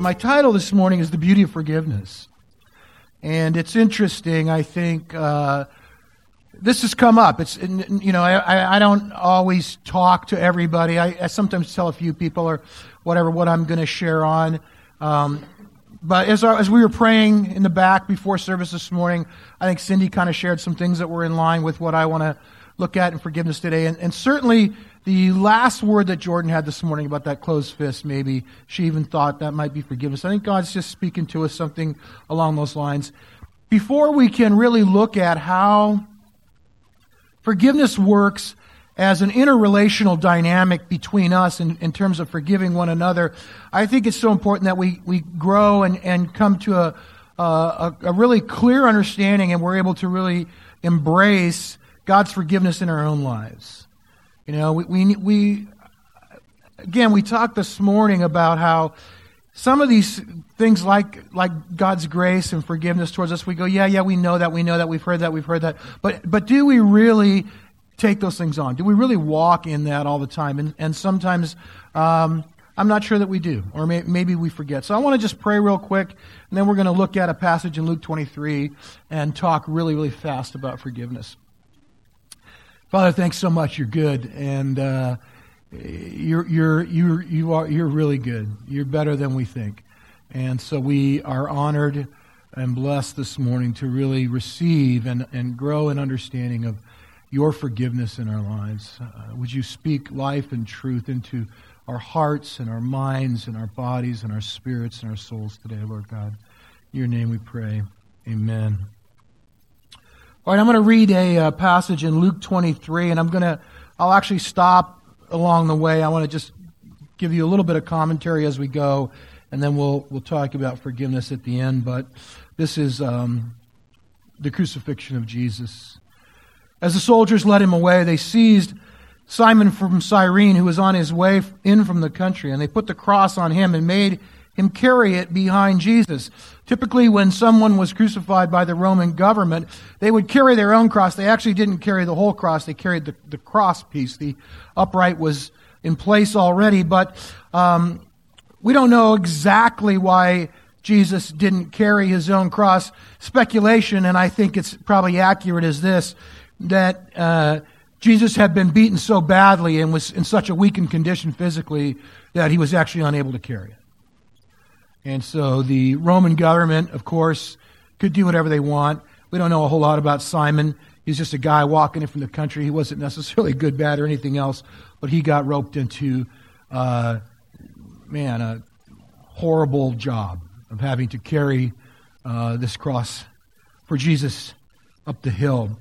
My title this morning is The Beauty of Forgiveness. And it's interesting, I think, this has come up. It's, you know, I don't always talk to everybody. I sometimes tell a few people or whatever what I'm going to share on. But as we were praying in the back before service this morning, I think Cindy kind of shared some things that were in line with what I want to look at in forgiveness today. And certainly the last word that Jordan had this morning about that closed fist, maybe she even thought that might be forgiveness. I think God's just speaking to us something along those lines. Before we can really look at how forgiveness works as an interrelational dynamic between us in terms of forgiving one another, I think it's so important that we grow and come to a really clear understanding, and we're able to really embrace God's forgiveness in our own lives. You know, we again, we talked this morning about how some of these things like God's grace and forgiveness towards us, we go, yeah, we know that, we've heard that. But do we really take those things on? Do we really walk in that all the time? And sometimes I'm not sure that we do, or maybe we forget. So I want to just pray real quick, and then we're going to look at a passage in Luke 23 and talk really, really fast about forgiveness. Father, thanks so much. You're good, and you're really good. You're better than we think, and so we are honored and blessed this morning to really receive and grow in understanding of your forgiveness in our lives. Would you speak life and truth into our hearts and our minds and our bodies and our spirits and our souls today, Lord God? In your name we pray. Amen. All right, I'm going to read a passage in Luke 23, and I'll actually stop along the way. I want to just give you a little bit of commentary as we go, and then we'll talk about forgiveness at the end. But this is the crucifixion of Jesus. As the soldiers led him away, they seized Simon from Cyrene, who was on his way in from the country, and they put the cross on him and made him carry it behind Jesus. Typically, when someone was crucified by the Roman government, they would carry their own cross. They actually didn't carry the whole cross. They carried the cross piece. The upright was in place already, but we don't know exactly why Jesus didn't carry his own cross. Speculation, and I think it's probably accurate, is this, that Jesus had been beaten so badly and was in such a weakened condition physically that he was actually unable to carry it. And so the Roman government, of course, could do whatever they want. We don't know a whole lot about Simon. He's just a guy walking in from the country. He wasn't necessarily good, bad, or anything else, but he got roped into, a horrible job of having to carry this cross for Jesus up the hill.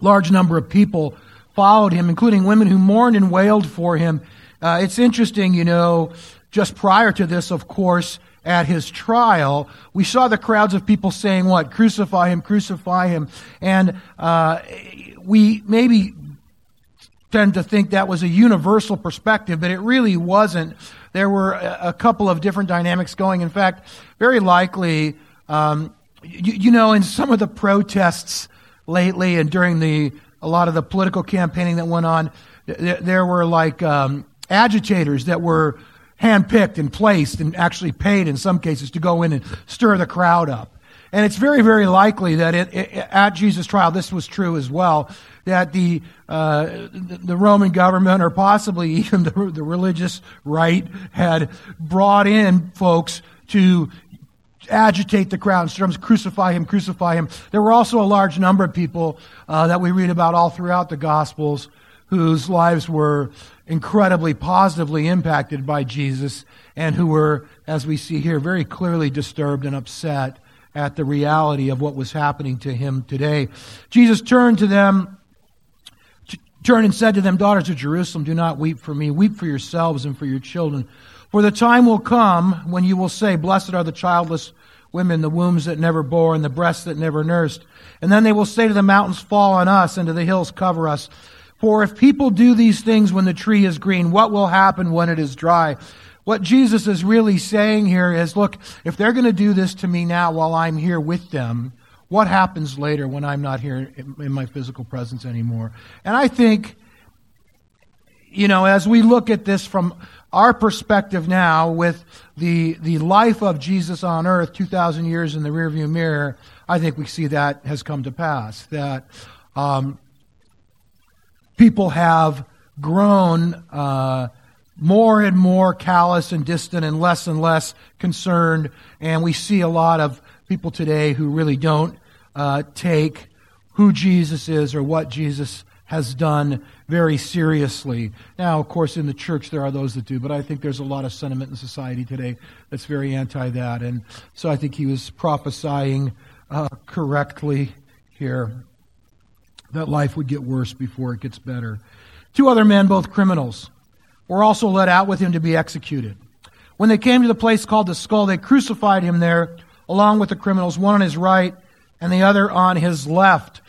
Large number of people followed him, including women who mourned and wailed for him. It's interesting, you know, just prior to this, of course, at his trial, we saw the crowds of people saying what? Crucify him, crucify him. And we maybe tend to think that was a universal perspective, but it really wasn't. There were a couple of different dynamics going. In fact, very likely, in some of the protests lately and during a lot of the political campaigning that went on, there were like agitators that were handpicked and placed and actually paid in some cases to go in and stir the crowd up. And it's very, very likely that at Jesus' trial, this was true as well, that the Roman government or possibly even the religious right had brought in folks to agitate the crowd in terms of crucify him, crucify him. There were also a large number of people that we read about all throughout the Gospels whose lives were incredibly positively impacted by Jesus and who were, as we see here, very clearly disturbed and upset at the reality of what was happening to him today. Jesus turned and said to them, "Daughters of Jerusalem, do not weep for me. Weep for yourselves and for your children. For the time will come when you will say, 'Blessed are the childless women, the wombs that never bore, and the breasts that never nursed.' And then they will say to the mountains, 'Fall on us,' and to the hills, 'Cover us.' For if people do these things when the tree is green, what will happen when it is dry?" What Jesus is really saying here is, look, if they're going to do this to me now while I'm here with them, what happens later when I'm not here in my physical presence anymore? And I think, you know, as we look at this from our perspective now with the life of Jesus on earth 2,000 years in the rearview mirror, I think we see that has come to pass, that people have grown more and more callous and distant and less concerned, and we see a lot of people today who really don't take who Jesus is or what Jesus has done very seriously. Now, of course, in the church there are those that do, but I think there's a lot of sentiment in society today that's very anti that, and so I think he was prophesying correctly here that life would get worse before it gets better. Two other men, both criminals, were also led out with him to be executed. When they came to the place called the Skull, they crucified him there, along with the criminals, one on his right and the other on his left.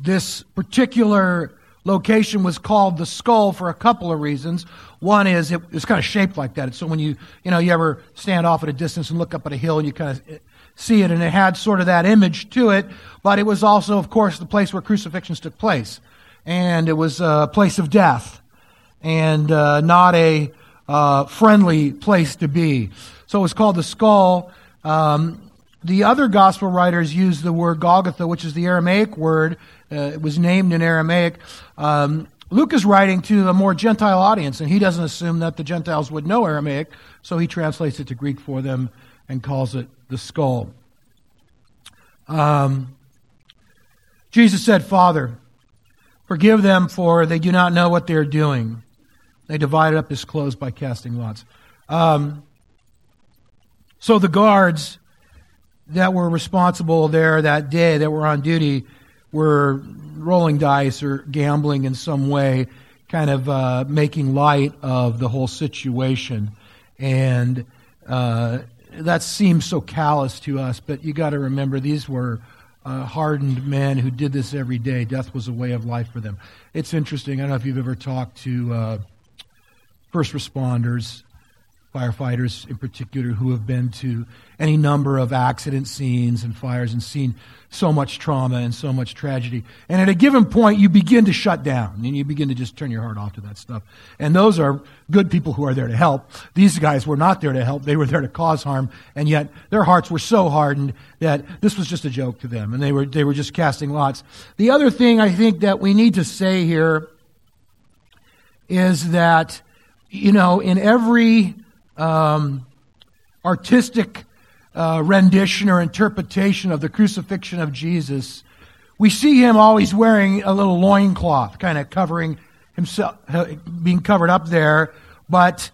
This particular location was called the Skull for a couple of reasons. One is it's kind of shaped like that. So when you ever stand off at a distance and look up at a hill and you kind of see it, and it had sort of that image to it, but it was also, of course, the place where crucifixions took place. And it was a place of death and not a friendly place to be. So it was called the Skull. The other gospel writers use the word Golgotha, which is the Aramaic word. It was named in Aramaic. Luke is writing to a more Gentile audience, and he doesn't assume that the Gentiles would know Aramaic, so he translates it to Greek for them and calls it the Skull. Jesus said, "Father, forgive them, for they do not know what they're doing." They divided up his clothes by casting lots. So the guards that were responsible there that day, that were on duty, were rolling dice or gambling in some way, kind of making light of the whole situation. And that seems so callous to us, but you got to remember these were hardened men who did this every day. Death was a way of life for them. It's interesting. I don't know if you've ever talked to first responders, firefighters in particular, who have been to any number of accident scenes and fires and seen so much trauma and so much tragedy. And at a given point, you begin to shut down and you begin to just turn your heart off to that stuff. And those are good people who are there to help. These guys were not there to help. They were there to cause harm. And yet their hearts were so hardened that this was just a joke to them. And they were just casting lots. The other thing I think that we need to say here is that, in every artistic rendition or interpretation of the crucifixion of Jesus, we see him always wearing a little loincloth, kind of covering himself, being covered up there. But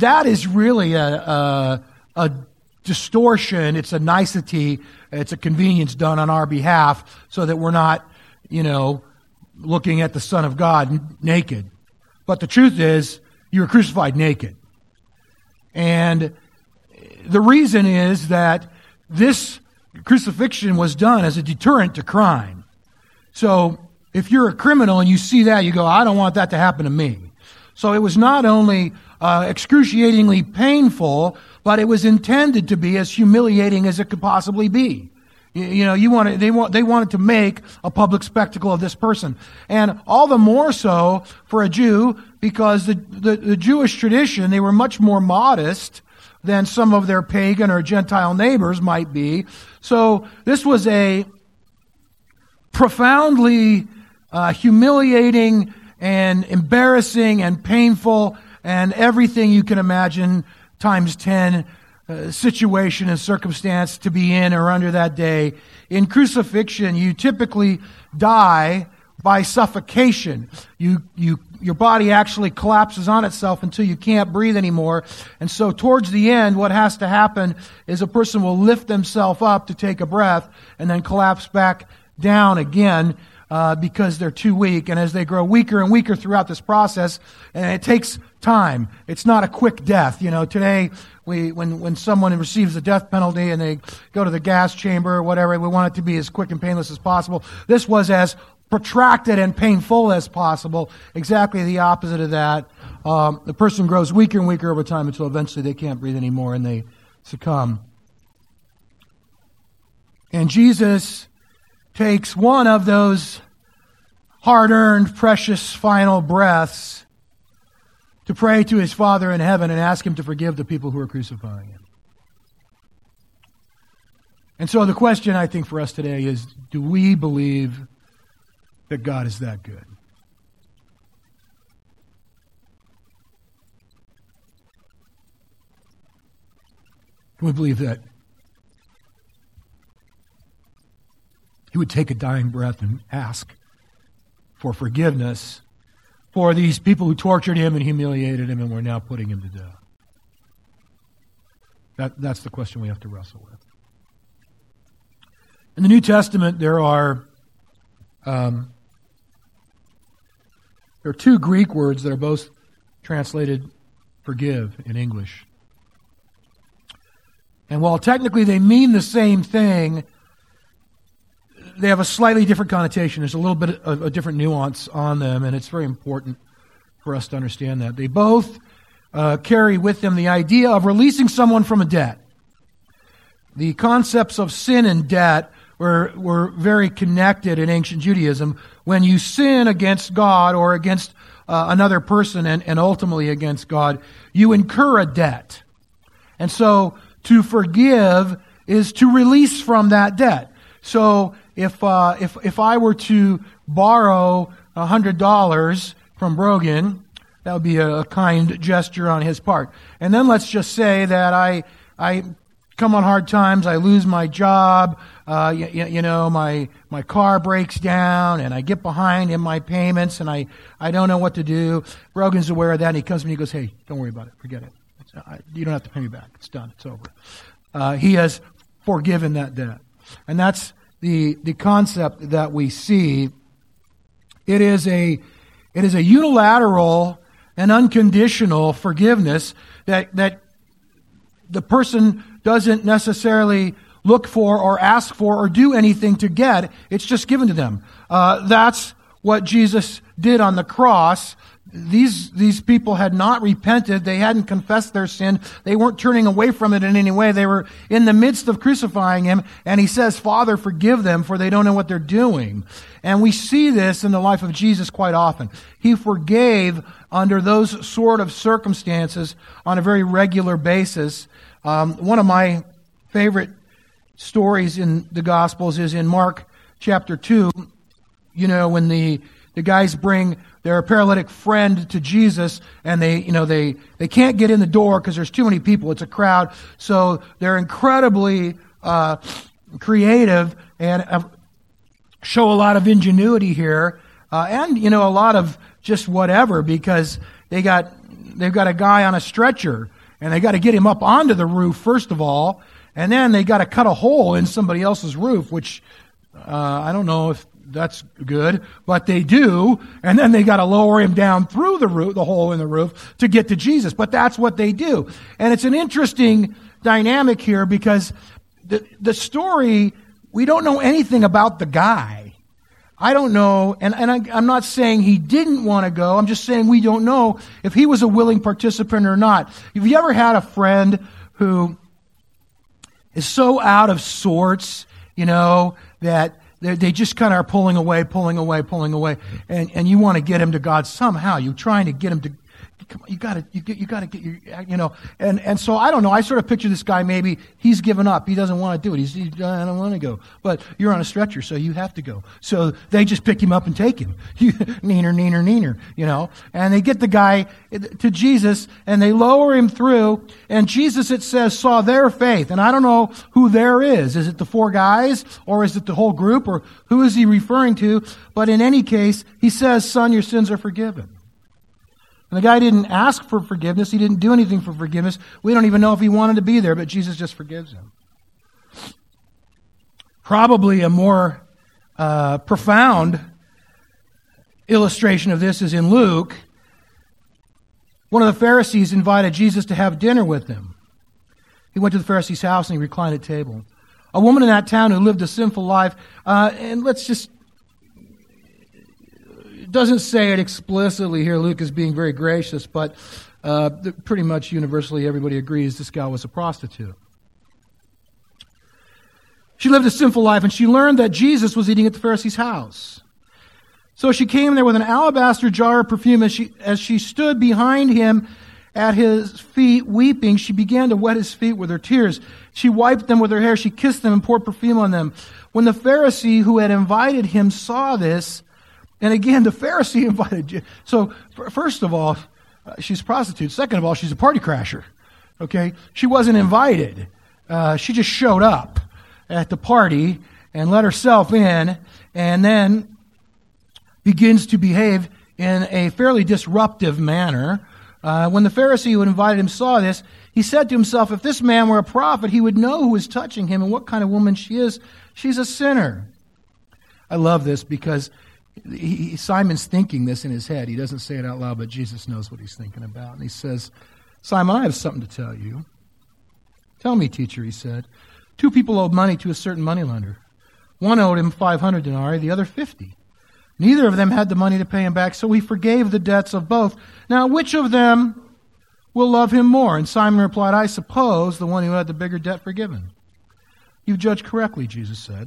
that is really a distortion. It's a nicety. It's a convenience done on our behalf so that we're not, looking at the Son of God naked. But the truth is, you were crucified naked. And the reason is that this crucifixion was done as a deterrent to crime. So if you're a criminal and you see that, you go, I don't want that to happen to me. So it was not only excruciatingly painful, but it was intended to be as humiliating as it could possibly be. They wanted to make a public spectacle of this person. And all the more so for a Jew, because the Jewish tradition, they were much more modest than some of their pagan or Gentile neighbors might be. So this was a profoundly humiliating and embarrassing and painful and everything you can imagine times 10 situation and circumstance to be in or under that day. In crucifixion, you typically die by suffocation. Your body actually collapses on itself until you can't breathe anymore. And so towards the end, what has to happen is a person will lift themselves up to take a breath and then collapse back down again because they're too weak. And as they grow weaker and weaker throughout this process, and it takes time. It's not a quick death. Today, when someone receives the death penalty and they go to the gas chamber or whatever, we want it to be as quick and painless as possible. This was as protracted and painful as possible. Exactly the opposite of that. The person grows weaker and weaker over time until eventually they can't breathe anymore and they succumb. And Jesus takes one of those hard-earned, precious final breaths to pray to his Father in heaven and ask him to forgive the people who are crucifying him. And so the question, I think, for us today is, do we believe that God is that good? Do we believe that he would take a dying breath and ask for forgiveness for these people who tortured him and humiliated him and were now putting him to death? That's the question we have to wrestle with. In the New Testament, there are two Greek words that are both translated forgive in English. And while technically they mean the same thing, they have a slightly different connotation. There's a little bit of a different nuance on them, and it's very important for us to understand that. They both carry with them the idea of releasing someone from a debt. The concepts of sin and debt were very connected in ancient Judaism. When you sin against God or against another person and ultimately against God, you incur a debt. And so to forgive is to release from that debt. So if I were to borrow $100 from Brogan, that would be a kind gesture on his part. And then let's just say that I come on hard times, I lose my job, my car breaks down, and I get behind in my payments, and I don't know what to do. Brogan's aware of that, and he comes to me and goes, "Hey, don't worry about it, forget it. You don't have to pay me back. It's done, it's over." He has forgiven that debt. And that's the concept that we see. It is a unilateral and unconditional forgiveness that the person doesn't necessarily look for or ask for or do anything to get. It's just given to them. That's what Jesus did on the cross. These people had not repented. They hadn't confessed their sin. They weren't turning away from it in any way. They were in the midst of crucifying him, and he says, "Father, forgive them, for they don't know what they're doing." And we see this in the life of Jesus quite often. He forgave under those sort of circumstances on a very regular basis. One of my favorite stories in the Gospels is in Mark chapter 2, when the guys bring their paralytic friend to Jesus, and they can't get in the door because there's too many people. It's a crowd. So they're incredibly creative and show a lot of ingenuity here, and a lot of just whatever, because they've got a guy on a stretcher, and they got to get him up onto the roof first of all, and then they got to cut a hole in somebody else's roof, which I don't know if that's good, but they do, and then they got to lower him down through the hole in the roof to get to Jesus. But that's what they do, and it's an interesting dynamic here because the story, we don't know anything about the guy. I don't know, and I'm not saying he didn't want to go. I'm just saying we don't know if he was a willing participant or not. Have you ever had a friend who is so out of sorts, that they just kind of are pulling away, and you want to get him to God somehow. You're trying to get him to. You got to get your. And so I don't know. I sort of picture this guy. Maybe he's given up. He doesn't want to do it. He don't want to go. But you're on a stretcher, so you have to go. So they just pick him up and take him. Neener. And they get the guy to Jesus, and they lower him through. And Jesus, it says, saw their faith. And I don't know who there is. Is it the four guys, or is it the whole group, or who is he referring to? But in any case, he says, "Son, your sins are forgiven." And the guy didn't ask for forgiveness. He didn't do anything for forgiveness. We don't even know if he wanted to be there, but Jesus just forgives him. Probably a more profound illustration of this is in Luke. One of the Pharisees invited Jesus to have dinner with them. He went to the Pharisee's house and he reclined at table. A woman in that town who lived a sinful life, it doesn't say it explicitly here. Luke is being very gracious, but pretty much universally everybody agrees this guy was a prostitute. She lived a sinful life, and she learned that Jesus was eating at the Pharisee's house. So she came there with an alabaster jar of perfume. As she stood behind him at his feet weeping, she began to wet his feet with her tears. She wiped them with her hair. She kissed them and poured perfume on them. When the Pharisee who had invited him saw this, and again, the Pharisee invited you. So first of all, she's a prostitute. Second of all, she's a party crasher. Okay? She wasn't invited. She just showed up at the party and let herself in, and then begins to behave in a fairly disruptive manner. When the Pharisee who invited him saw this, he said to himself, if this man were a prophet, he would know who is touching him and what kind of woman she is. She's a sinner. I love this because Simon's thinking this in his head. He doesn't say it out loud, but Jesus knows what he's thinking about. And he says, Simon, I have something to tell you. Tell me, teacher, he said. 2 people owed money to a certain moneylender. One owed him 500 denarii, the other 50. Neither of them had the money to pay him back, so he forgave the debts of both. Now, which of them will love him more? And Simon replied, I suppose the one who had the bigger debt forgiven. You judge correctly, Jesus said.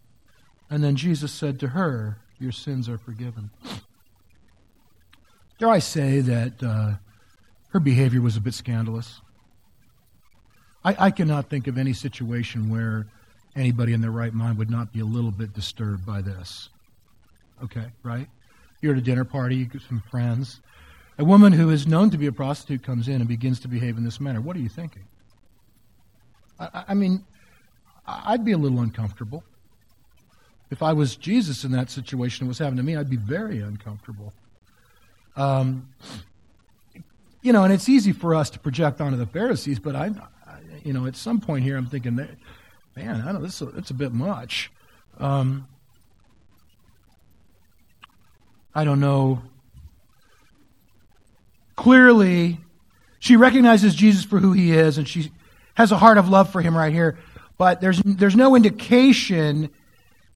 And then Jesus said to her, your sins are forgiven. Dare I say that her behavior was a bit scandalous? I cannot think of any situation where anybody in their right mind would not be a little bit disturbed by this. Okay, right? You're at a dinner party, you get some friends. A woman who is known to be a prostitute comes in and begins to behave in this manner. What are you thinking? I mean, I'd be a little uncomfortable. If I was Jesus in that situation, it was happening to me, I'd be very uncomfortable. You know, and it's easy for us to project onto the Pharisees, but you know, at some point here, I'm thinking, man, I don't know, it's a bit much. I don't know. Clearly, she recognizes Jesus for who he is, and she has a heart of love for him right here. But there's no indication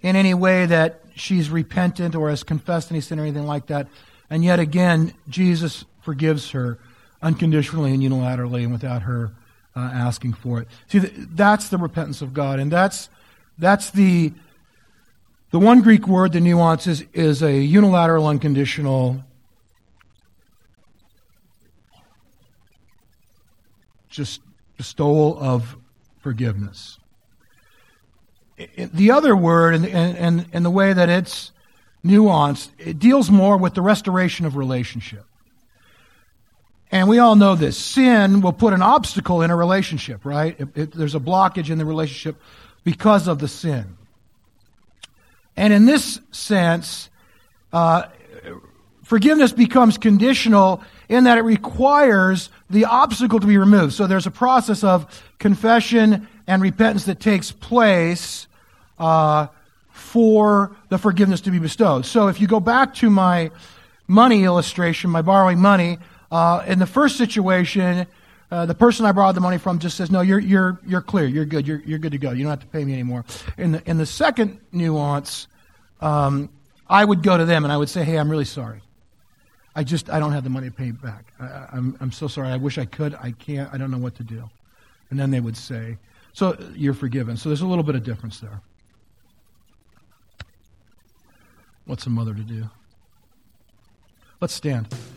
in any way that she's repentant or has confessed any sin or anything like that. And yet again, Jesus forgives her unconditionally and unilaterally and without her asking for it. See, that's the repentance of God, and that's the one Greek word. The nuance is a unilateral, unconditional, just bestowal of forgiveness. The other word, and the way that it's nuanced, it deals more with the restoration of relationship. And we all know this. Sin will put an obstacle in a relationship, right? There's a blockage in the relationship because of the sin. And in this sense, forgiveness becomes conditional in that it requires the obstacle to be removed. So there's a process of confession and repentance that takes place for the forgiveness to be bestowed. So if you go back to my money illustration, my borrowing money, in the first situation, the person I borrowed the money from just says, "No, you're clear. You're good. You're good to go. You don't have to pay me anymore." In the second nuance, I would go to them and I would say, "Hey, I'm really sorry. I don't have the money to pay you back. I'm so sorry. I wish I could. I can't. I don't know what to do." And then they would say, "So you're forgiven." So there's a little bit of difference there. What's a mother to do? Let's stand.